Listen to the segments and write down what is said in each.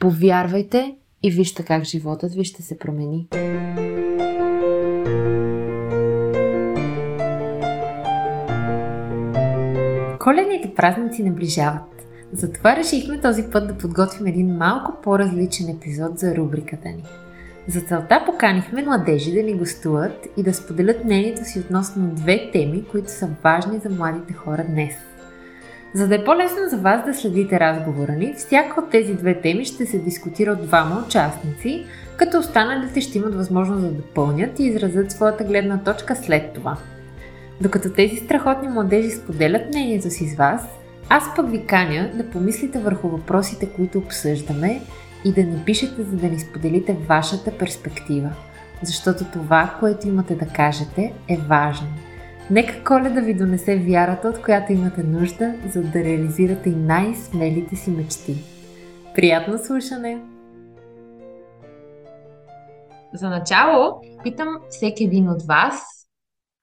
Повярвайте и вижте как животът ви ще се промени. Коледните празници наближават. Затова решихме този път да подготвим един малко по-различен епизод за рубриката ни. За целта поканихме младежи да ни гостуват и да споделят мнението си относно две теми, които са важни за младите хора днес. За да е по-лесно за вас да следите разговора ни, всяка от тези две теми ще се дискутира от двама участници, като останалите ще имат възможност да допълнят и изразят своята гледна точка след това. Докато тези страхотни младежи споделят мнението си с вас, аз пък ви каня да помислите върху въпросите, които обсъждаме и да ни пишете, за да ни споделите вашата перспектива, защото това, което имате да кажете, е важно. Нека Коледа ви донесе вярата, от която имате нужда, за да реализирате и най-смелите си мечти. Приятно слушане! За начало питам всеки един от вас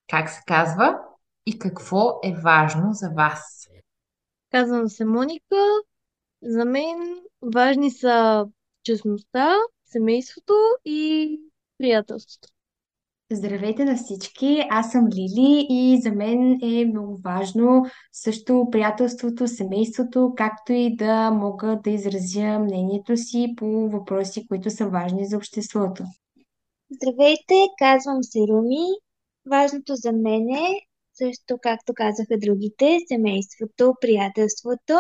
как се казва и какво е важно за вас. Казвам се Моника. За мен важни са честността, семейството и приятелството. Здравейте на всички, аз съм Лили и за мен е много важно също приятелството, семейството, както и да мога да изразя мнението си по въпроси, които са важни за обществото. Здравейте, казвам се Руми. Важното за мен е, също както казаха другите, семейството, приятелството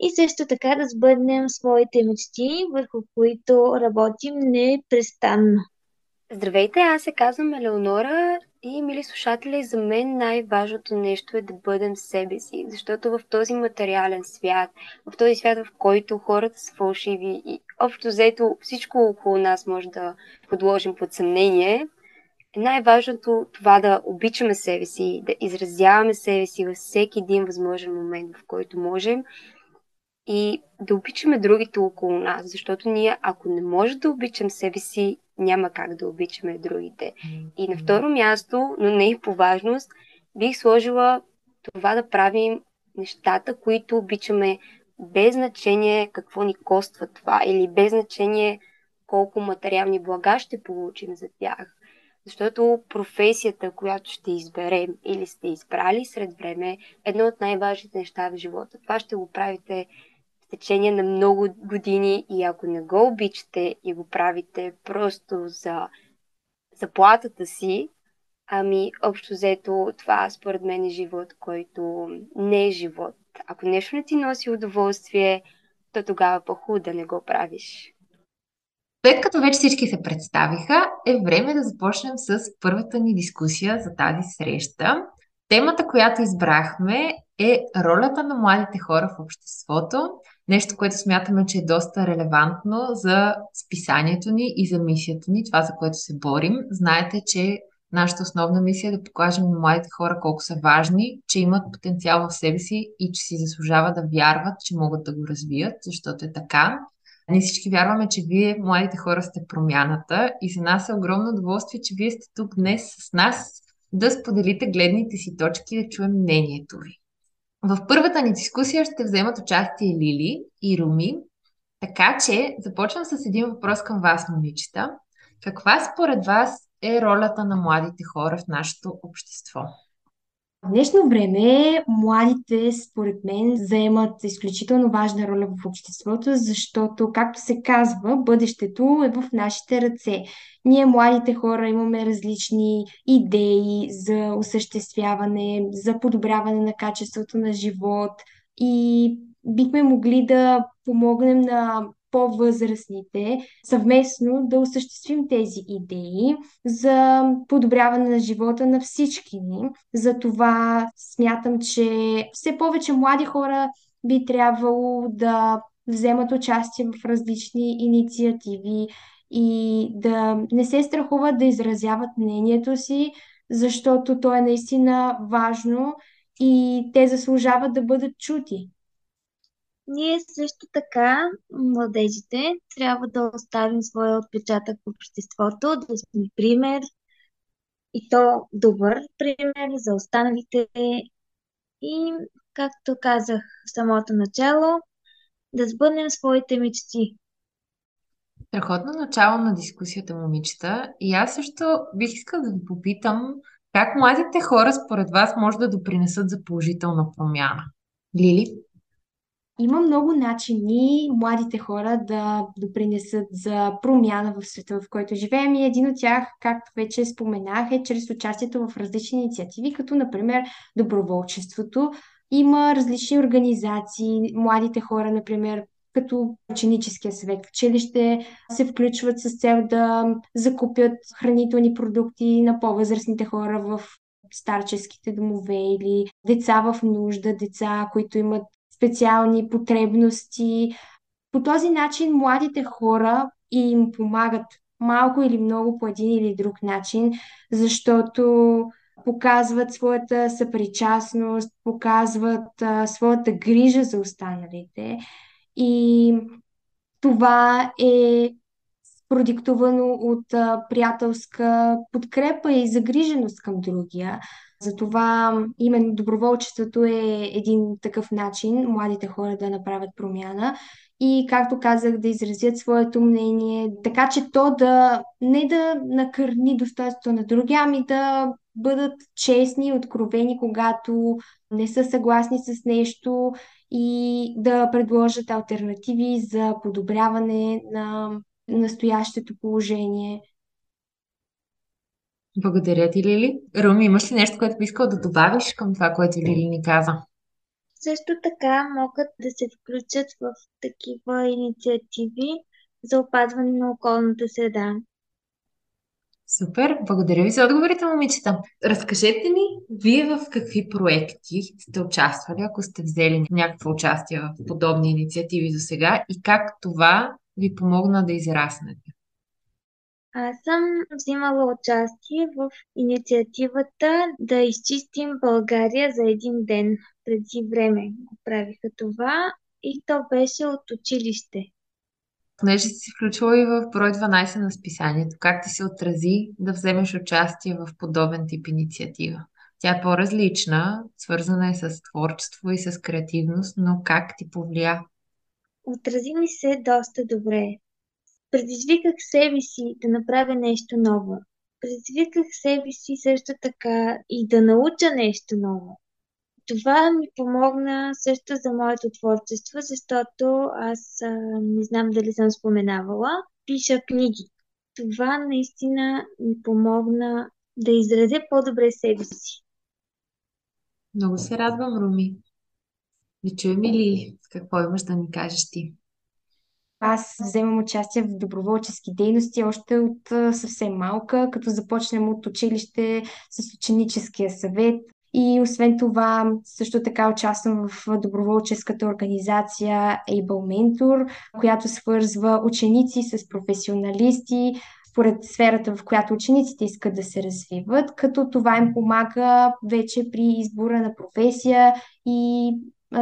и също така да сбъднем своите мечти, върху които работим непрестанно. Здравейте, аз се казвам Елеонора и, мили слушатели, за мен най-важното нещо е да бъдем себе си, защото в този материален свят, в този свят, в който хората са фалшиви и общо взето всичко около нас може да подложим под съмнение, е най-важното това да обичаме себе си, да изразяваме себе си във всеки един възможен момент, в който можем и да обичаме другите около нас, защото ние, ако не можем да обичам себе си, няма как да обичаме другите. И на второ място, но не и по важност, бих сложила това да правим нещата, които обичаме, без значение какво ни коства това или без значение колко материални блага ще получим за тях. Защото професията, която ще изберем или сте избрали сред време, е едно от най-важните неща в живота. Това ще го правите течение на много години и ако не го обичате и го правите просто за заплатата си, ами общо взето това според мен е живот, който не е живот. Ако нещо не ти носи удоволствие, то тогава по-хубаво да не го правиш. След като вече всички се представиха, е време да започнем с първата ни дискусия за тази среща. Темата, която избрахме, е ролята на младите хора в обществото. Нещо, което смятаме, че е доста релевантно за списанието ни и за мисията ни, това за което се борим. Знаете, че нашата основна мисия е да покажем на младите хора колко са важни, че имат потенциал в себе си и че си заслужава да вярват, че могат да го развият, защото е така. Ние всички вярваме, че вие, младите хора, сте промяната и за нас е огромно удоволствие, че вие сте тук днес с нас да споделите гледните си точки и да чуем мнението ви. В първата ни дискусия ще вземат участие Лили и Руми, така че започвам с един въпрос към вас, момичета. Каква според вас е ролята на младите хора в нашето общество? В днешно време младите, според мен, заемат изключително важна роля в обществото, защото, както се казва, бъдещето е в нашите ръце. Ние, младите хора, имаме различни идеи за осъществяване, за подобряване на качеството на живот и бихме могли да помогнем на по-възрастните съвместно да осъществим тези идеи за подобряване на живота на всички ни. Затова смятам, че все повече млади хора би трябвало да вземат участие в различни инициативи и да не се страхуват да изразяват мнението си, защото то е наистина важно и те заслужават да бъдат чути. Ние също така, младежите, трябва да оставим своя отпечатък в обществото, да сме пример и то добър пример за останалите и, както казах в самото начало, да сбъднем своите мечти. Страхотно начало на дискусията, момичета. И аз също бих искала да ви попитам как младите хора според вас може да допринесат за положителна промяна. Лили? Има много начини младите хора да допринесат за промяна в света, в който живеем, и един от тях, както вече споменах, е чрез участието в различни инициативи, като например доброволчеството. Има различни организации, младите хора, например, като ученическия съвет в училище, се включват с цел да закупят хранителни продукти на по-възрастните хора в старческите домове или деца в нужда, деца, които имат специални потребности. По този начин младите хора им помагат малко или много по един или друг начин, защото показват своята съпричастност, показват своята грижа за останалите. И това е продиктувано от приятелска подкрепа и загриженост към другия. Затова именно доброволчеството е един такъв начин младите хора да направят промяна и, както казах, да изразят своето мнение, така че то да не да накърни достойнството на другия, ами да бъдат честни и откровени, когато не са съгласни с нещо, и да предложат алтернативи за подобряване на настоящето положение. Благодаря ти, Лили. Руми, имаш ли нещо, което би искала да добавиш към това, което Лили ни каза? Също така могат да се включат в такива инициативи за опазване на околната среда. Супер! Благодаря ви за отговорите, момичета. Разкажете ни, вие в какви проекти сте участвали, ако сте взели някакво участие в подобни инициативи досега, и как това ви помогна да израснете? Аз съм взимала участие в инициативата да изчистим България за един ден. Преди време го правиха това и то беше от училище. Понеже си включила и в брой 12 на списанието, как ти се отрази да вземеш участие в подобен тип инициатива? Тя е по-различна, свързана е с творчество и с креативност, но как ти повлия? Отрази ми се доста добре. Предизвиках себе си да направя нещо ново. Предизвиках себе си също така и да науча нещо ново. Това ми помогна също за моето творчество, защото аз не знам дали съм споменавала, пиша книги. Това наистина ми помогна да изразя по-добре себе си. Много се радвам, Руми. Не чуем ли какво имаш да ми кажеш ти? Аз вземам участие в доброволчески дейности още от съвсем малка, като започнем от училище с ученическия съвет. И освен това, също така участвам в доброволческата организация Able Mentor, която свързва ученици с професионалисти според сферата, в която учениците искат да се развиват, като това им помага вече при избора на професия и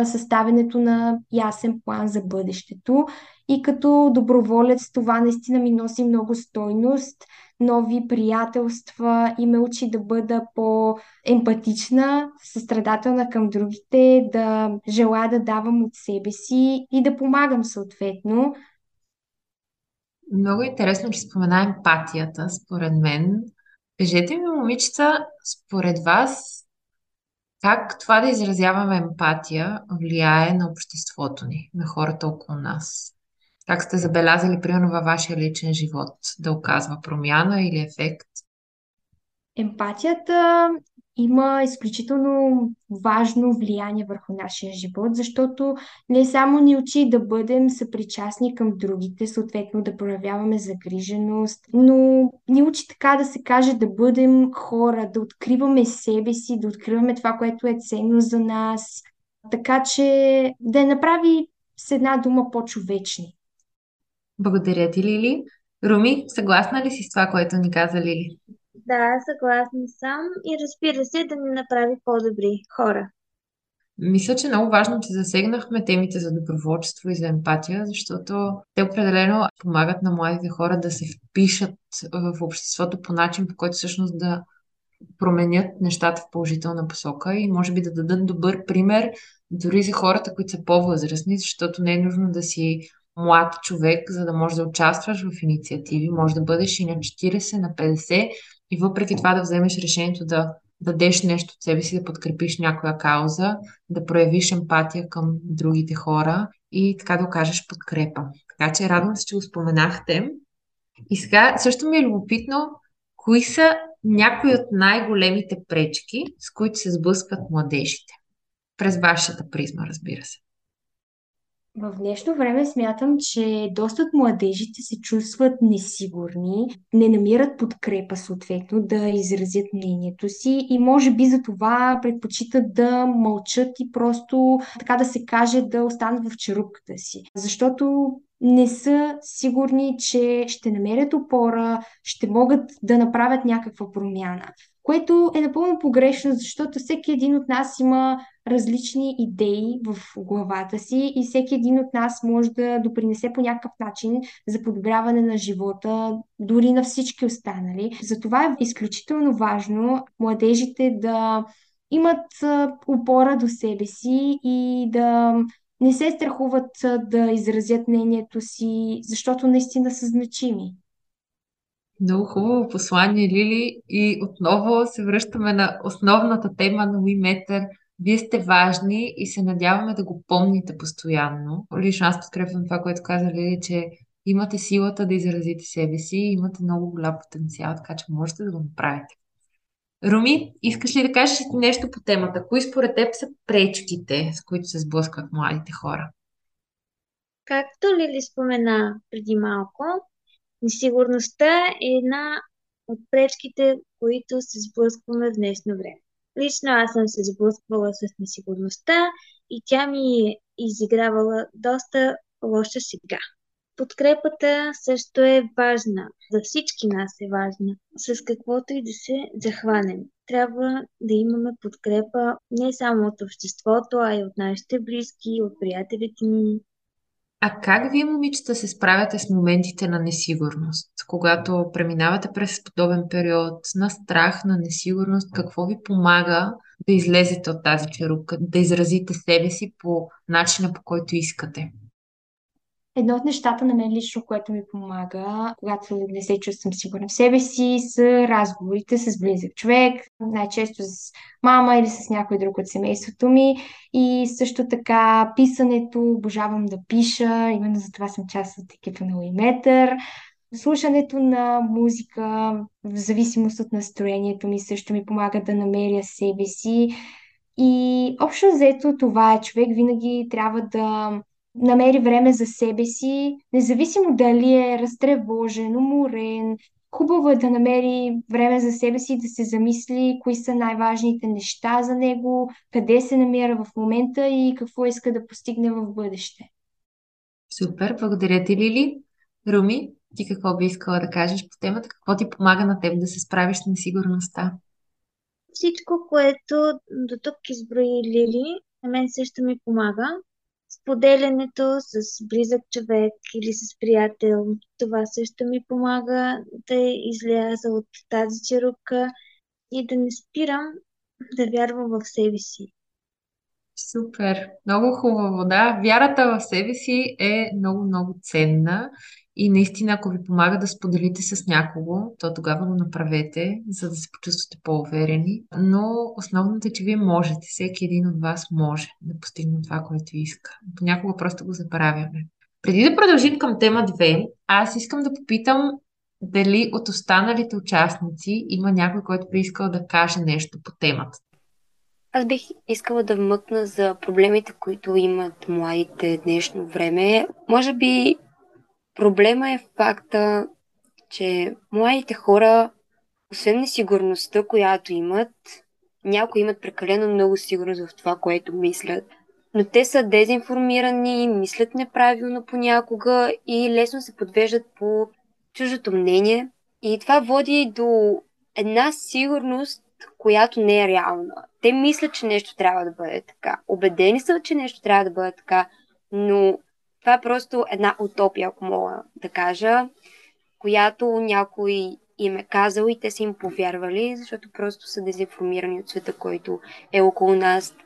съставянето на ясен план за бъдещето. И като доброволец това наистина ми носи много стойност, нови приятелства и ме учи да бъда по-емпатична, състрадателна към другите, да желая да давам от себе си и да помагам съответно. Много интересно, че спомена емпатията, според мен. Кажете ми, момичета, според вас, как това да изразяваме емпатия влияе на обществото ни, на хората около нас? Как сте забелязали, примерно, във вашия личен живот да оказва промяна или ефект? Емпатията има изключително важно влияние върху нашия живот, защото не само ни учи да бъдем съпричастни към другите, съответно да проявяваме загриженост, но ни учи, така да се каже, да бъдем хора, да откриваме себе си, да откриваме това, което е ценно за нас, така че да направи с една дума по-човечни. Благодаря ти, Лили. Руми, съгласна ли си с това, което ни каза Лили? Да, съгласна съм и разбира се да ни направи по-добри хора. Мисля, че е много важно, че засегнахме темите за доброволчество и за емпатия, защото те определено помагат на младите хора да се впишат в обществото по начин, по който всъщност да променят нещата в положителна посока и може би да дадат добър пример дори за хората, които са по-възрастни, защото не е нужно да си млад човек, за да можеш да участваш в инициативи. Може да бъдеш и на 40, на 50 и въпреки това да вземеш решението да дадеш нещо от себе си, да подкрепиш някоя кауза, да проявиш емпатия към другите хора и така да окажеш подкрепа. Така че радвам се, че го споменахте. И сега също ми е любопитно, кои са някои от най-големите пречки, с които се сблъскват младежите? През вашата призма, разбира се. В днешно време смятам, че доста от младежите се чувстват несигурни, не намират подкрепа съответно да изразят мнението си и може би за това предпочитат да мълчат и просто, така да се каже, да останат в черупката си. Защото не са сигурни, че ще намерят опора, ще могат да направят някаква промяна. Което е напълно погрешно, защото всеки един от нас има различни идеи в главата си и всеки един от нас може да допринесе по някакъв начин за подобряване на живота, дори на всички останали. Затова е изключително важно младежите да имат опора до себе си и да не се страхуват да изразят мнението си, защото наистина са значими. Много хубаво послание, Лили. И отново се връщаме на основната тема на WeMeter. Вие сте важни и се надяваме да го помните постоянно. Лично аз подкрепвам това, което каза Лили, че имате силата да изразите себе си и имате много голям потенциал, така че можете да го направите. Руми, искаш ли да кажеш нещо по темата? Кои според теб са пречките, с които се сблъскват младите хора? Както Лили спомена преди малко, несигурността е една от пречките, които се сблъскваме в днешно време. Лично аз съм се сблъсквала с несигурността и тя ми е изигравала доста лоша шега. Подкрепата също е важна. За всички нас е важна. С каквото и да се захванем. Трябва да имаме подкрепа не само от обществото, а и от нашите близки, от приятелите ни. А как вие, момичета, се справяте с моментите на несигурност? Когато преминавате през подобен период на страх, на несигурност, какво ви помага да излезете от тази черупка, да изразите себе си по начина, по който искате? Едно от нещата на мен лично, което ми помага, когато не се чувствам сигурна в себе си, са разговорите с близък човек, най-често с мама или с някой друг от семейството ми. И също така писането, обожавам да пиша, именно за това съм част от екипа на WeMeter. Слушането на музика, в зависимост от настроението ми, също ми помага да намеря себе си. И общо взето това е, човек винаги трябва да намери време за себе си, независимо дали е разтревожен, уморен. Хубаво е да намери време за себе си, да се замисли кои са най-важните неща за него, къде се намира в момента и какво иска да постигне в бъдеще. Супер, благодаря ти, Лили. Руми, ти какво би искала да кажеш по темата? Какво ти помага на теб да се справиш с несигурността? Всичко, което до тук изброи Лили, на мен също ми помага. Споделянето с близък човек или с приятел, това също ми помага да изляза от тази черупка и да не спирам да вярвам в себе си. Супер! Много хубаво, да. Вярата в себе си е много-много ценна и наистина, ако ви помага да споделите с някого, то тогава го направете, за да се почувствате по-уверени. Но основното е, че вие можете, всеки един от вас може да постигне това, което иска. Понякога просто го забравяме. Преди да продължим към тема 2, аз искам да попитам дали от останалите участници има някой, който би искал да каже нещо по темата. Аз бих искала да вмъкна за проблемите, които имат младите днешно време. Може би проблема е факта, че младите хора, освен несигурността, която имат, някои имат прекалено много сигурност в това, което мислят. но те са дезинформирани, мислят неправилно понякога и лесно се подвеждат по чуждото мнение. И това води до една сигурност, която не е реална. Те мислят, че нещо трябва да бъде така. Убедени са, че нещо трябва да бъде така, но това е просто една утопия, ако мога да кажа, която някой им е казал и те са им повярвали, защото просто са дезинформирани от света, който е около нас.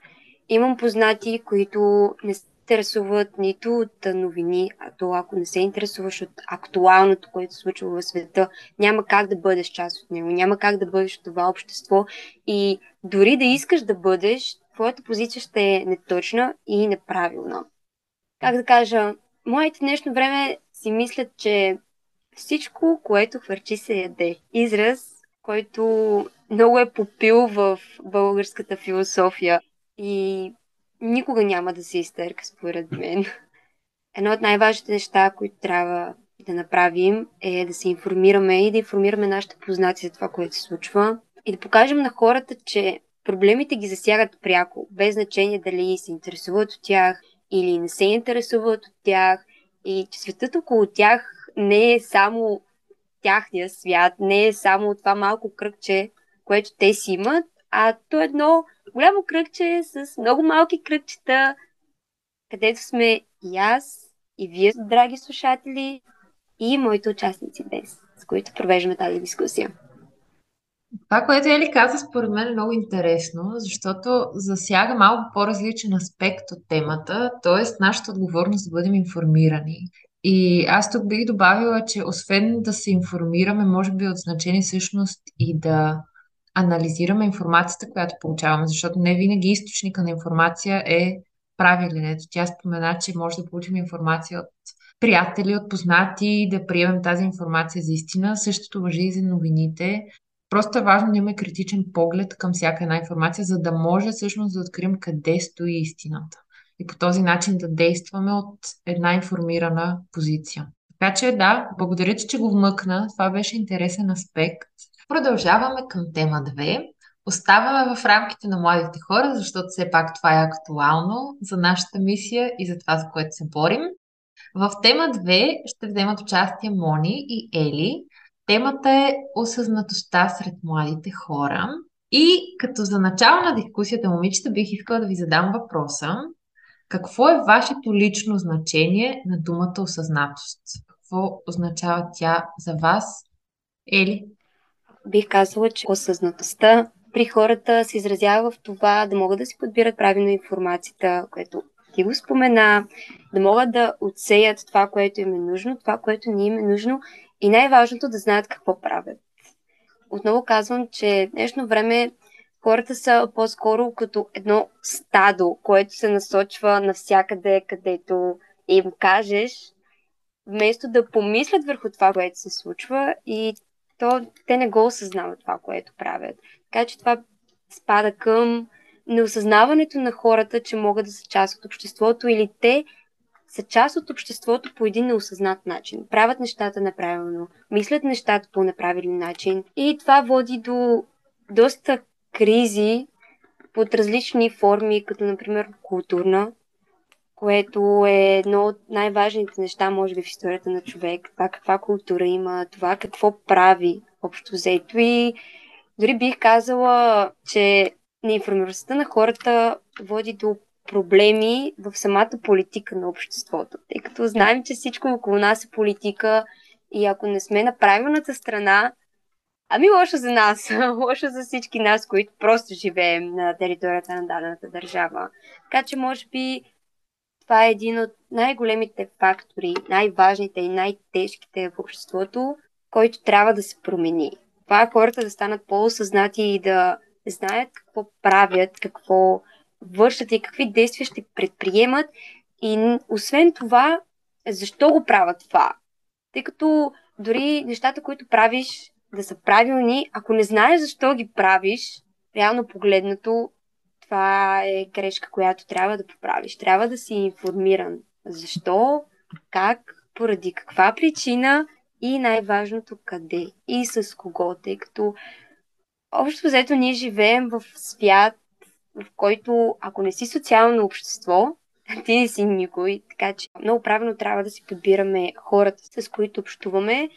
Имам познати, които не се интересуват нито от новини, а то ако не се интересуваш от актуалното, което се случва в света, няма как да бъдеш част от него, няма как да бъдеш от това общество и дори да искаш да бъдеш, твоята позиция ще е неточна и неправилна. Как да кажа, моите днешно време си мислят, че всичко, което хвърчи, се яде. Израз, който много е попил в българската философия и никога няма да се изтърка, според мен. Едно от най-важните неща, които трябва да направим, е да се информираме и да информираме нашите познати за това, което се случва и да покажем на хората, че проблемите ги засягат пряко, без значение дали се интересуват от тях или не се интересуват от тях и че светът около тях не е само тяхния свят, не е само това малко кръгче, което те си имат, а то е едно голямо кръгче с много малки кръгчета, където сме и аз, и вие, драги слушатели, и моите участници днес, с които провеждаме тази дискусия. Това, което Ели каза, според мен е много интересно, защото засяга малко по-различен аспект от темата, т.е. нашата отговорност да бъдем информирани. И аз тук бих добавила, че освен да се информираме, може би от значение всъщност и да анализираме информацията, която получаваме, защото не винаги източника на информация е правилен. Ето тя спомена, че може да получим информация от приятели, от познати, да приемем тази информация за истина. Същото важи и за новините. Просто е важно да имаме критичен поглед към всяка една информация, за да може всъщност да открием къде стои истината. И по този начин да действаме от една информирана позиция. Така че да, благодаря ти, че го вмъкна. Това беше интересен аспект. Продължаваме към тема 2. Оставаме в рамките на младите хора, защото все пак това е актуално за нашата мисия и за това, за което се борим. В тема 2 ще вземат участие Мони и Ели. Темата е осъзнатостта сред младите хора. И като за начало на дискусията, момичета, бих искала да ви задам въпроса. Какво е вашето лично значение на думата осъзнатост? Какво означава тя за вас? Ели? Бих казала, че осъзнатостта при хората се изразява в това да могат да си подбират правилно информацията, което ти го спомена, да могат да отсеят това, което им е нужно, това, което не им е нужно и най-важното да знаят какво правят. Отново казвам, че в днешно време хората са по-скоро като едно стадо, което се насочва навсякъде, където им кажеш, вместо да помислят върху това, което се случва и то те не го осъзнават това, което правят. Така че това спада към неосъзнаването на хората, че могат да са част от обществото или те са част от обществото по един неосъзнат начин. Правят нещата неправилно, мислят нещата по неправилен начин и това води до доста кризи под различни форми, като например културна, което е едно от най-важните неща, може би, в историята на човек. Това каква култура има, това какво прави общо взето. И дори бих казала, че неинформираността на хората води до проблеми в самата политика на обществото. Тъй като знаем, че всичко около нас е политика и ако не сме на правилната страна, ами лошо за нас, лошо за всички нас, които просто живеем на територията на дадената държава. Така че, може би, това е един от най-големите фактори, най-важните и най-тежките в обществото, който трябва да се промени. Това е хората да станат по-осъзнати и да знаят какво правят, какво вършат и какви действия ще предприемат. И освен това, защо го правят това? Тъй като дори нещата, които правиш, да са правилни, ако не знаеш защо ги правиш, реално погледнато, това е грешка, която трябва да поправиш. Трябва да си информиран. Защо, как, поради каква причина и най-важното къде и с кого, тъй като общо взето ние живеем в свят, в който ако не си социално общество, ти не си никой, така че много правилно трябва да си подбираме хората, с които общуваме,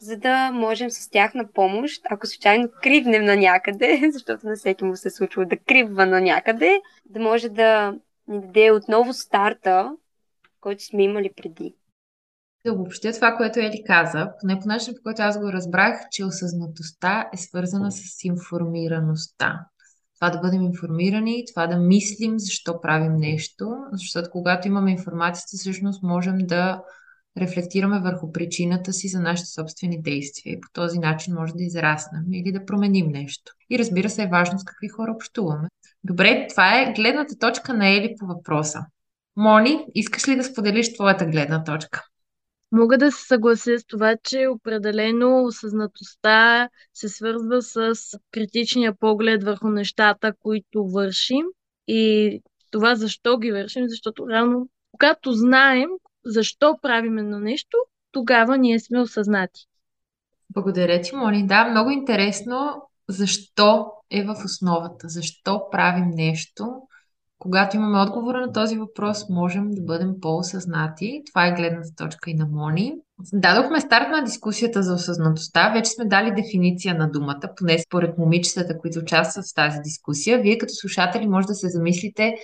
за да можем с тях на помощ, ако случайно кривнем на някъде, защото на всеки му се случва да кривва на някъде, да може да ни даде отново старта, който сме имали преди. Да обобщя това, което Ели каза, поне по начин, по който аз го разбрах, че осъзнатостта е свързана с информираността. Това да бъдем информирани, това да мислим защо правим нещо, защото когато имаме информацията, всъщност можем да рефлектираме върху причината си за нашите собствени действия и по този начин може да израснем или да променим нещо. И разбира се е важно с какви хора общуваме. Добре, това е гледната точка на Ели по въпроса. Мони, искаш ли да споделиш твоята гледна точка? Мога да се съглася с това, че определено осъзнатостта се свързва с критичния поглед върху нещата, които вършим и това защо ги вършим, защото реално, когато знаем защо правим едно нещо, тогава ние сме осъзнати. Благодаря ти, Мони. Да, много интересно защо е в основата, защо правим нещо. Когато имаме отговора на този въпрос, можем да бъдем по-осъзнати. Това е гледната точка и на Мони. Дадохме старт на дискусията за осъзнатостта. Вече сме дали дефиниция на думата, поне според момичетата, които участват в тази дискусия. Вие като слушатели може да се замислите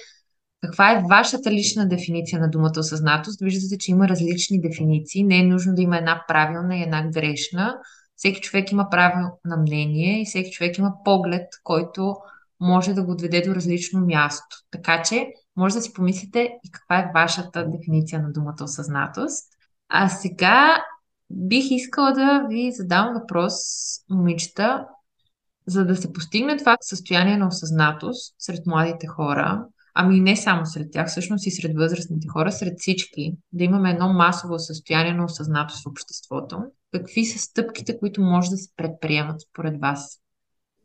каква е вашата лична дефиниция на думата осъзнатост. Виждате, че има различни дефиниции. Не е нужно да има една правилна и една грешна. Всеки човек има правилно мнение и всеки човек има поглед, който може да го отведе до различно място. Така че може да си помислите и каква е вашата дефиниция на думата осъзнатост. А сега бих искала да ви задам въпрос, момичета, за да се постигне това състояние на осъзнатост сред младите хора, ами не само сред тях, всъщност и сред възрастните хора, сред всички, да имаме едно масово състояние на осъзнатост в обществото. Какви са стъпките, които може да се предприемат според вас?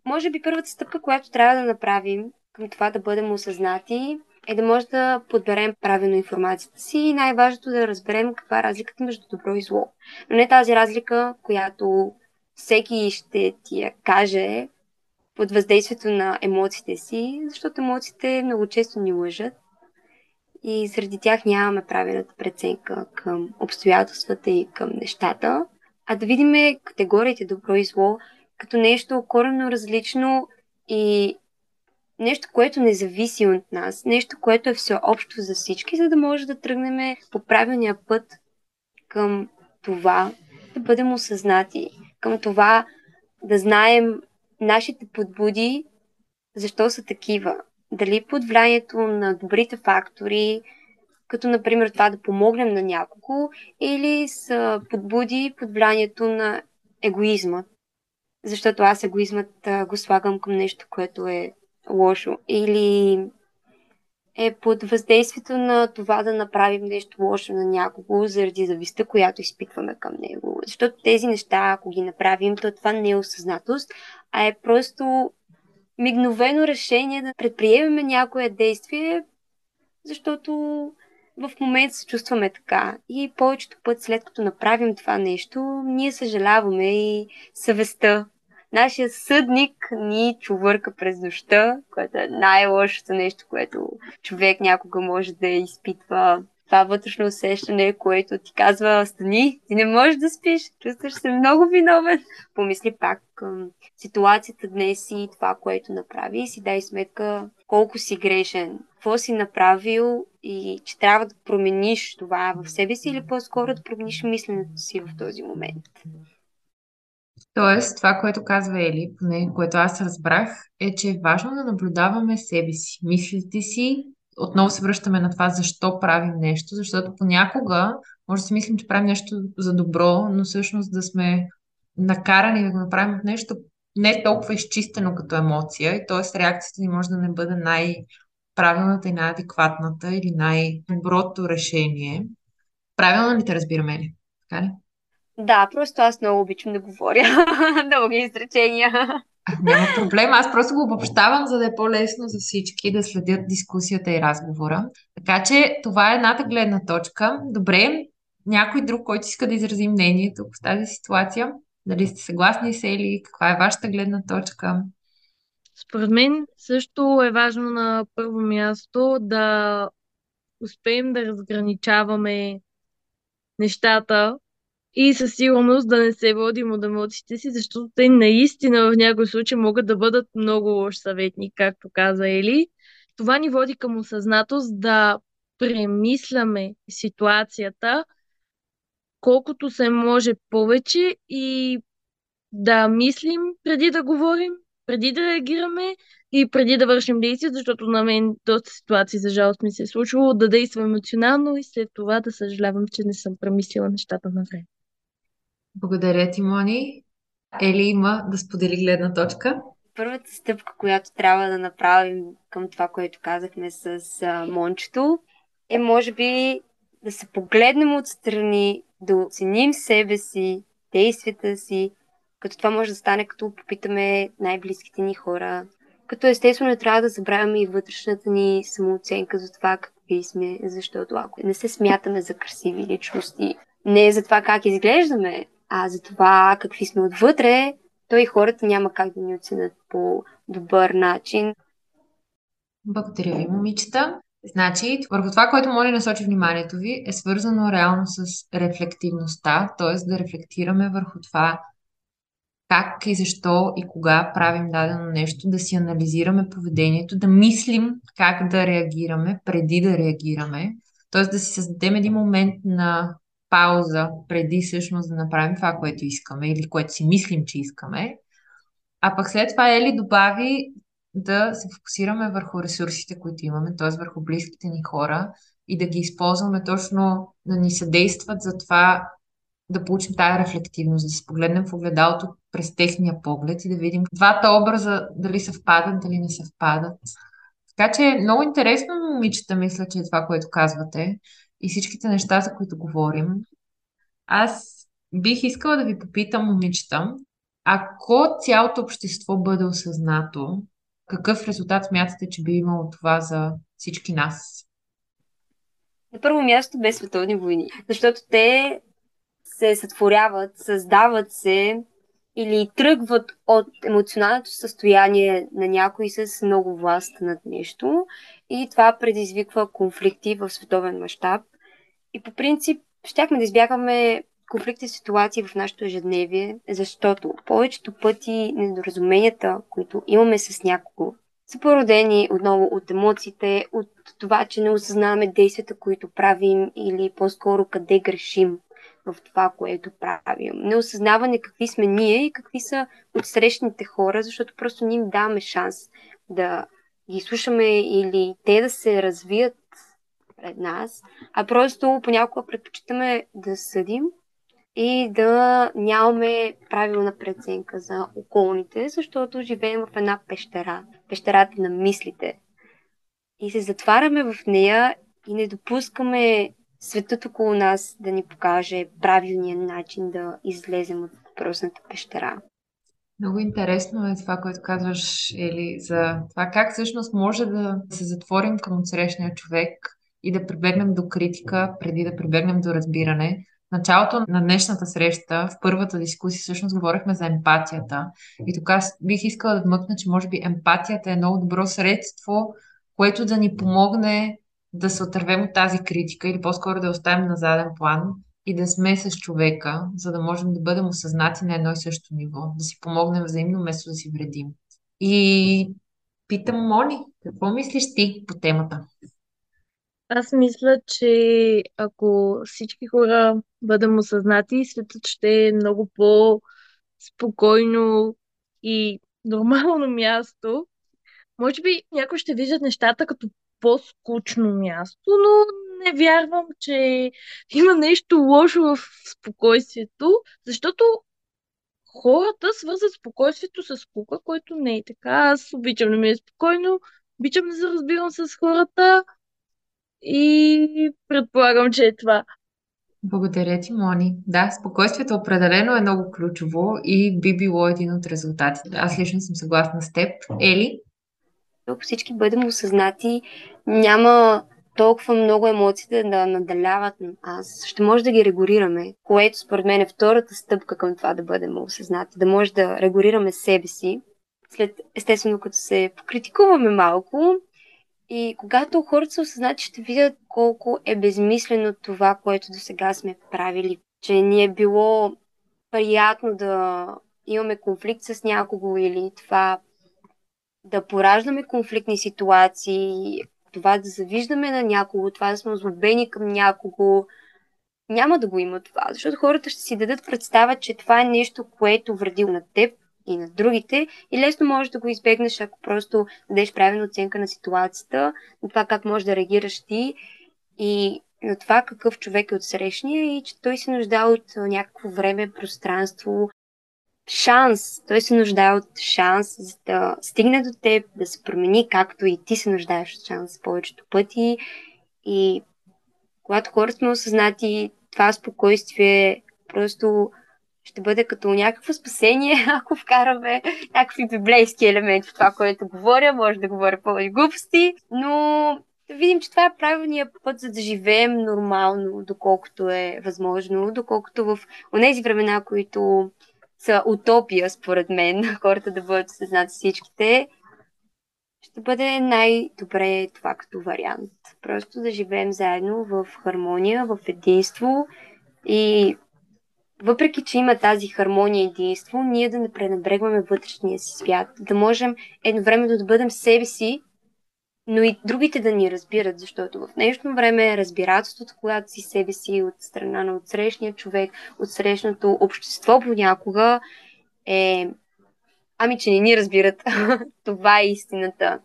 Може би първата стъпка, която трябва да направим към това да бъдем осъзнати, е да може да подберем правилно информацията си и най-важното да разберем каква е разликата между добро и зло. Но не тази разлика, която всеки ще ти я каже под въздействието на емоциите си, защото емоциите много често ни лъжат и заради тях нямаме правилната преценка към обстоятелствата и към нещата. А да видим категориите добро и зло като нещо коренно различно и нещо, което не зависи от нас, нещо, което е всеобщо за всички, за да може да тръгнем по правилния път към това, да бъдем осъзнати, към това да знаем нашите подбуди, защо са такива. Дали под влиянието на добрите фактори, като например това да помогнем на някого, или са подбуди под влиянието на егоизма. Защото аз егоизмът го слагам към нещо, което е лошо. Или е под въздействието на това да направим нещо лошо на някого заради завистта, която изпитваме към него. Защото тези неща, ако ги направим, то това не е осъзнатост, а е просто мигновено решение да предприемеме някое действие, защото в момента се чувстваме така и повечето път след като направим това нещо, ние съжаляваме и съвестта. Нашия съдник ни чувърка през нощта, което е най-лошото нещо, което човек някога може да изпитва. Това вътрешно усещане, което ти казва, стани, ти не можеш да спиш, чувстваш се много виновен. Помисли пак към ситуацията днес и това, което направи и си дай сметка колко си грешен, какво си направил и че трябва да промениш това в себе си или по-скоро да промениш мисленето си в този момент. Тоест, това, което казва Ели, поне което аз разбрах, е, че е важно да наблюдаваме себе си, мислите си. Отново се връщаме на това защо правим нещо, защото понякога може да си мислим, че правим нещо за добро, но всъщност да сме накарани да го направим от нещо не толкова изчистено като емоция и т.е. реакцията ни може да не бъде най-правилната и най-адекватната или най-доброто решение. Правилно ли те разбираме ли? Така ли? Да, просто аз много обичам да говоря дълги изречения. Няма проблем, аз просто го обобщавам, за да е по-лесно за всички да следят дискусията и разговора. Така че това е едната гледна точка. Добре, някой друг, който иска да изрази мнението в тази ситуация, дали сте съгласни с Ели, каква е вашата гледна точка? Според мен също е важно на първо място да успеем да разграничаваме нещата и със сигурност да не се водим от емоциите си, защото те наистина в някои случаи могат да бъдат много лош съветник, както каза Ели. Това ни води към осъзнатост да премисляме ситуацията колкото се може повече и да мислим преди да говорим, преди да реагираме и преди да вършим действия, защото на мен доста ситуации, за жалост, ми се е случило да действам емоционално и след това да съжалявам, че не съм премислила нещата на време. Благодаря ти, Мони. Ели има да сподели гледна точка? Първата стъпка, която трябва да направим към това, което казахме с Мончето, е може би да се погледнем отстрани, да оценим себе си, действията си, като това може да стане, като попитаме най-близките ни хора. Като естествено не трябва да забравяме и вътрешната ни самооценка за това какви сме, защото ако не се смятаме за красиви личности, не за това как изглеждаме, а за това какви сме отвътре, то и хората няма как да ни оценят по добър начин. Благодаря ви, момичета. Значи, върху това, което моля насочи вниманието ви, е свързано реално с рефлективността, т.е. да рефлектираме върху това как и защо и кога правим дадено нещо, да си анализираме поведението, да мислим как да реагираме преди да реагираме, т.е. да си създадем един момент на пауза преди всъщност да направим това, което искаме или което си мислим, че искаме. А пък след това Ели добави да се фокусираме върху ресурсите, които имаме, т.е. върху близките ни хора и да ги използваме точно да ни съдействат за това да получим тая рефлективност, да се погледнем в огледалото през техния поглед и да видим двата образа дали съвпадат, дали не съвпадат. Така че е много интересно, момичета, мисля, че е това, което казвате и всичките неща, за които говорим. Аз бих искала да ви попитам, момичета, ако цялото общество бъде осъзнато, какъв резултат смятате, че би имало това за всички нас? На първо място без световни войни, защото те се сътворяват, създават се или тръгват от емоционалното състояние на някой с много власт над нещо и това предизвиква конфликти в световен мащаб. И по принцип щяхме да избягаме конфликтни ситуации в нашето ежедневие, защото повечето пъти недоразуменията, които имаме с някого, са породени отново от емоциите, от това, че не осъзнаваме действията, които правим или по-скоро къде грешим в това, което правим. Неосъзнаване какви сме ние и какви са отсрещните хора, защото просто ние им даваме шанс да ги слушаме или те да се развият пред нас, а просто понякога предпочитаме да съдим и да нямаме правилна преценка за околните, защото живеем в една пещера, пещерата на мислите. И се затваряме в нея и не допускаме светът около нас да ни покаже правилния начин да излезем от въпросната пещера. Много интересно е това, което казваш, Ели, за това как всъщност може да се затворим към отсрещния човек и да прибегнем до критика, преди да прибегнем до разбиране. В началото на днешната среща, в първата дискусия, всъщност говорихме за емпатията. И тук аз бих искала да вмъкна, че може би емпатията е много добро средство, което да ни помогне да се отървем от тази критика или по-скоро да оставим на заден план и да сме с човека, за да можем да бъдем осъзнати на едно и също ниво, да си помогнем взаимно, вместо да си вредим. И питам Мони, какво мислиш ти по темата? Аз мисля, че ако всички хора бъдем осъзнати, светът ще е много по-спокойно и нормално място. Може би някои ще виждат нещата като по-скучно място, но не вярвам, че има нещо лошо в спокойствието, защото хората свързват спокойствието с скука, което не е така. Аз обичам да ми е спокойно, обичам да се разбирам с хората и предполагам, че е това. Благодаря ти, Мони. Да, спокойствието определено е много ключово и би било един от резултатите. Аз лично съм съгласна с теб. Ели? Ако всички бъдем осъзнати, няма толкова много емоциите да надаляват на нас. Ще може да ги регулираме, което според мен е втората стъпка към това да бъдем осъзнати, да може да регулираме себе си. След, естествено, като се покритикуваме малко И когато хората се осъзнат, ще видят колко е безмислено това, което до сега сме правили. Че ни е било приятно да имаме конфликт с някого или това да пораждаме конфликтни ситуации, това да завиждаме на някого, това да сме озлобени към някого. Няма да го има това, защото хората ще си дадат представа, че това е нещо, което вреди на теб и на другите и лесно можеш да го избегнеш, ако просто дадеш правилна оценка на ситуацията, на това как можеш да реагираш ти и на това какъв човек е отсрещния и че той се нуждае от някакво време, пространство, шанс. Той се нуждае от шанс, за да стигне до теб, да се промени, както и ти се нуждаеш от шанс повечето пъти. И когато хората сме осъзнати, това спокойствие просто ще бъде като някакво спасение, ако вкараме някакви библейски елементи в това, което говоря. Може да говоря повече глупости, но да видим, че това е правилният път, за да живеем нормално, доколкото е възможно, доколкото в онези времена, които са утопия, според мен, хората да бъдат осъзнати всичките, ще бъде най-добре това като вариант. Просто да живеем заедно в хармония, в единство и въпреки, че има тази хармония и единство, ние да не пренебрегваме вътрешния си свят, да можем едновременно да бъдем себе си, но и другите да ни разбират, защото в днешно време разбирателството, когато си себе си от страна на отсрещния човек, отсрещното общество понякога е... Ами, че не ни разбират. Това е истината.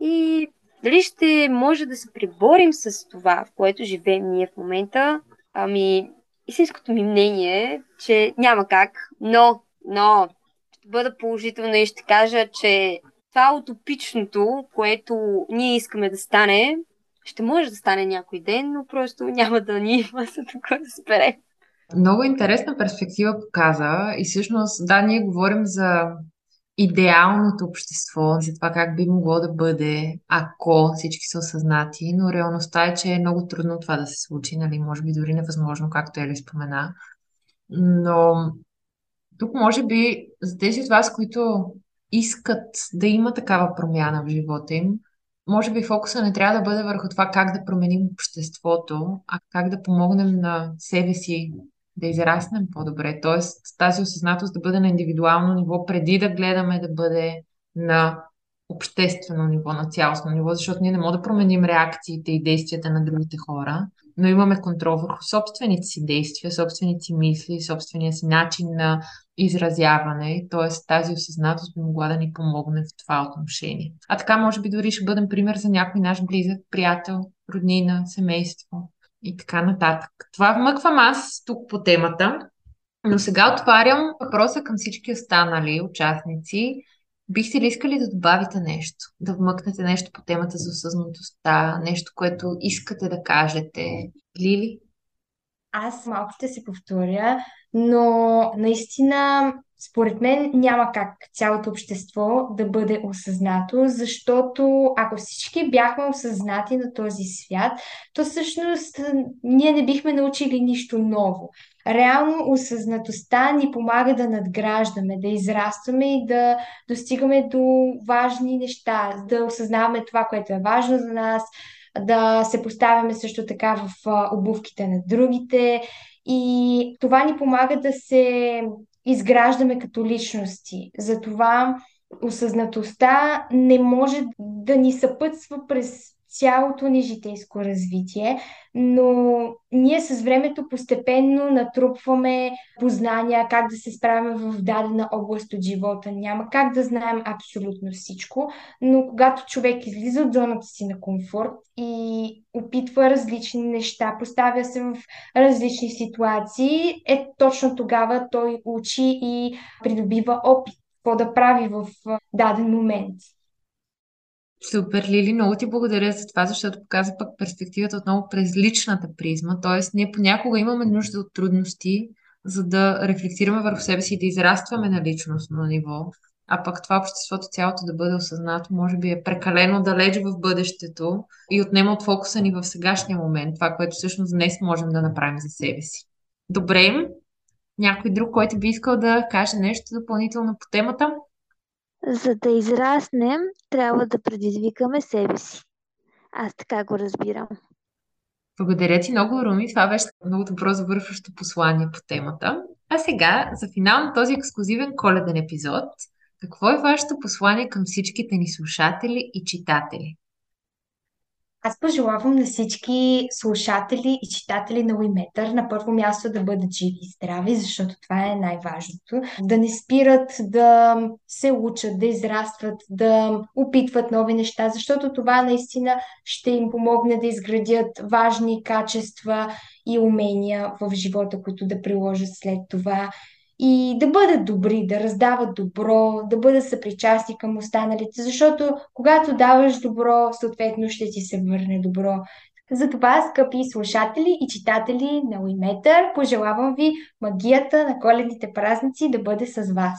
И дали ще може да се преборим с това, в което живеем ние в момента? Ами, истинското ми мнение е, че няма как, но ще бъда положителна и ще кажа, че това утопичното, което ние искаме да стане, ще може да стане някой ден, но просто няма да ни има за такова да спрем. Много интересна перспектива показа и всъщност, да, ние говорим за идеалното общество, за това как би могло да бъде, ако всички са осъзнати, но реалността е, че е много трудно това да се случи, нали, може би дори невъзможно, както Ели спомена. Но тук може би за тези от вас, които искат да има такава промяна в живота им, може би фокуса не трябва да бъде върху това как да променим обществото, а как да помогнем на себе си да израснем по-добре. Тоест тази осъзнатост да бъде на индивидуално ниво, преди да гледаме да бъде на обществено ниво, на цялостно ниво, защото ние не можем да променим реакциите и действията на другите хора, но имаме контрол върху собствените си действия, собствените си мисли, собствения си начин на изразяване. Тоест тази осъзнатост би могла да ни помогне в това отношение. А така може би дори ще бъдем пример за някой наш близък, приятел, роднина, семейство и така нататък. Това вмъквам аз тук по темата, но сега отварям въпроса към всички останали участници. Бихте ли искали да добавите нещо? Да вмъкнете нещо по темата за осъзнатостта, нещо, което искате да кажете? Лили? Аз малко ще се повторя, но наистина, според мен, няма как цялото общество да бъде осъзнато, защото ако всички бяхме осъзнати на този свят, то всъщност ние не бихме научили нищо ново. Реално осъзнатостта ни помага да надграждаме, да израстваме и да достигаме до важни неща, да осъзнаваме това, което е важно за нас, да се поставяме също така в обувките на другите и това ни помага да се изграждаме като личности. Затова осъзнатостта не може да ни съпътства през цялото ни житейско развитие, но ние с времето постепенно натрупваме познания как да се справяме в дадена област от живота. Няма как да знаем абсолютно всичко, но когато човек излиза от зоната си на комфорт и опитва различни неща, поставя се в различни ситуации, е точно тогава той учи и придобива опит, какво да прави в даден момент. Супер, Лили, много ти благодаря за това, защото показа пък перспективата отново през личната призма, т.е. ние понякога имаме нужда от трудности, за да рефлектираме върху себе си и да израстваме на личностно ниво, а пък това обществото цялото да бъде осъзнато, може би е прекалено далеч в бъдещето и отнема от фокуса ни в сегашния момент, това, което всъщност днес можем да направим за себе си. Добре, някой друг, който би искал да каже нещо допълнително по темата? За да израснем, трябва да предизвикаме себе си. Аз така го разбирам. Благодаря ти много, Руми. Това беше много добро завършващо послание по темата. А сега, за финал на този ексклузивен коледен епизод, какво е вашето послание към всичките ни слушатели и читатели? Аз пожелавам на всички слушатели и читатели на WeMeter на първо място да бъдат живи и здрави, защото това е най-важното. Да не спират да се учат, да израстват, да опитват нови неща, защото това наистина ще им помогне да изградят важни качества и умения в живота, които да приложат след това. И да бъдат добри, да раздават добро, да бъдат съпричастни към останалите, защото когато даваш добро, съответно ще ти се върне добро. Затова, скъпи слушатели и читатели на WeMeter, пожелавам ви магията на коледните празници да бъде с вас.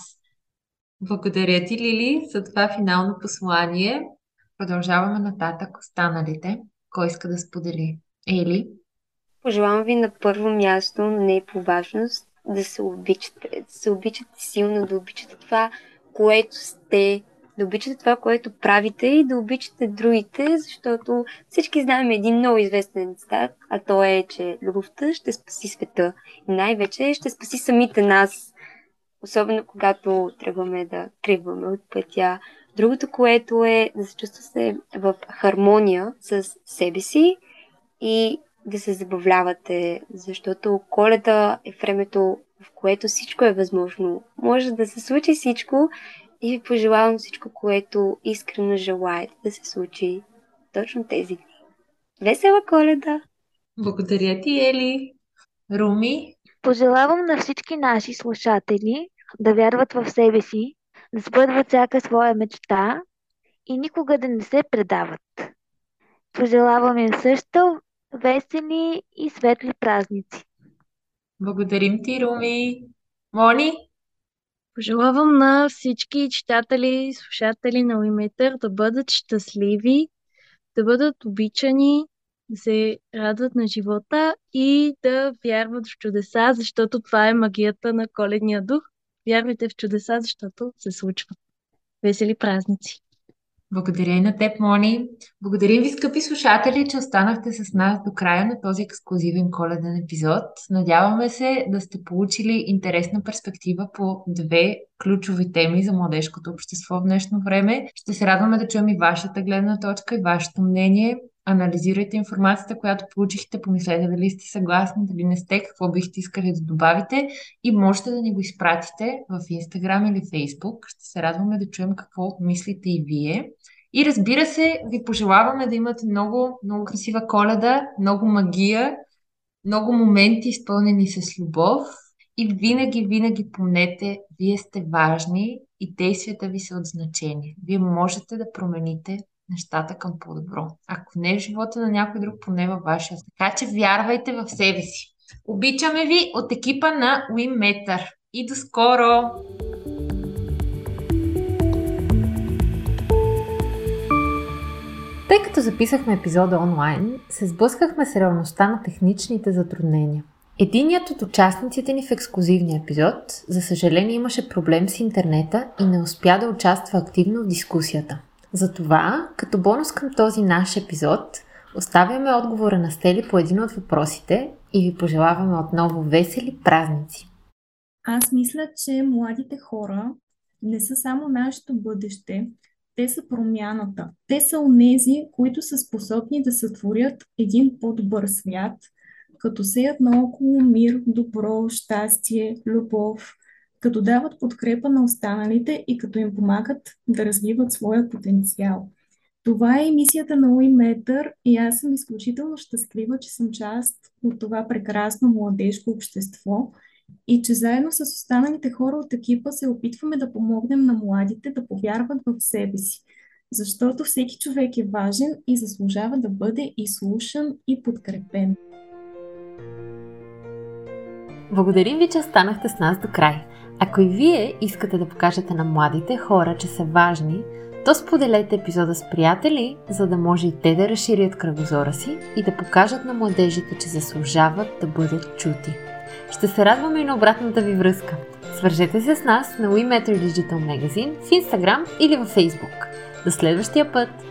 Благодаря ти, Лили, за това финално послание. Продължаваме нататък останалите. Кой иска да сподели? Ели? Пожелавам ви на първо място, не по важност, да се обичате, да се обичате силно, да обичате това, което сте, да обичате това, което правите и да обичате другите, защото всички знаем един много известен цитат, а то е, че любовта ще спаси света и най-вече ще спаси самите нас, особено когато тръгваме да криваме от пътя. Другото, което е да се чувствате в хармония с себе си и да се забавлявате, защото Коледа е времето, в което всичко е възможно. Може да се случи всичко и ви пожелавам всичко, което искрено желаете да се случи точно тези дни. Весела Коледа! Благодаря ти, Ели! Руми? Пожелавам на всички наши слушатели да вярват в себе си, да спъдват всяка своя мечта и никога да не се предават. Пожелавам им също весели и светли празници. Благодарим ти, Руми. Мони? Пожелавам на всички читатели и слушатели на WeMeter да бъдат щастливи, да бъдат обичани, да се радват на живота и да вярват в чудеса, защото това е магията на коледния дух. Вярвайте в чудеса, защото се случват. Весели празници! Благодаря и на теб, Мони. Благодарим ви, скъпи слушатели, че останахте с нас до края на този ексклузивен коледен епизод. Надяваме се да сте получили интересна перспектива по две ключови теми за младежкото общество в днешно време. Ще се радваме да чуем и вашата гледна точка и вашето мнение. Анализирайте информацията, която получихте, помислете дали сте съгласни, дали не сте, какво бихте искали да добавите и можете да ни го изпратите в Instagram или Facebook. Ще се радваме да чуем какво мислите и вие. И разбира се, ви пожелаваме да имате много, много красива Коледа, много магия, много моменти изпълнени с любов и винаги, винаги помнете, вие сте важни и действията ви са от значение. Вие можете да промените нещата към по-добро. Ако не в живота на някой друг, поне във вашия. Така че вярвайте в себе си. Обичаме ви от екипа на WeMeter. И до скоро! Тъй като записахме епизода онлайн, се сблъскахме с реалността на техничните затруднения. Единият от участниците ни в ексклузивния епизод, за съжаление, имаше проблем с интернета и не успя да участва активно в дискусията. Затова, като бонус към този наш епизод, оставяме отговора на Стели по един от въпросите и ви пожелаваме отново весели празници. Аз мисля, че младите хора не са само нашето бъдеще, те са промяната. Те са онези, които са способни да сътворят един по-добър свят, като сеят наоколо мир, добро, щастие, любов, като дават подкрепа на останалите и като им помагат да развиват своя потенциал. Това е мисията на WeMeter и аз съм изключително щастлива, че съм част от това прекрасно младежко общество и че заедно с останалите хора от екипа се опитваме да помогнем на младите да повярват в себе си, защото всеки човек е важен и заслужава да бъде изслушан и подкрепен. Благодарим ви, че останахте с нас до край. Ако и вие искате да покажете на младите хора, че са важни, то споделете епизода с приятели, за да може и те да разширят кръгозора си и да покажат на младежите, че заслужават да бъдат чути. Ще се радваме и на обратната ви връзка. Свържете се с нас на WeMeter Digital Magazine в Instagram или във Facebook. До следващия път!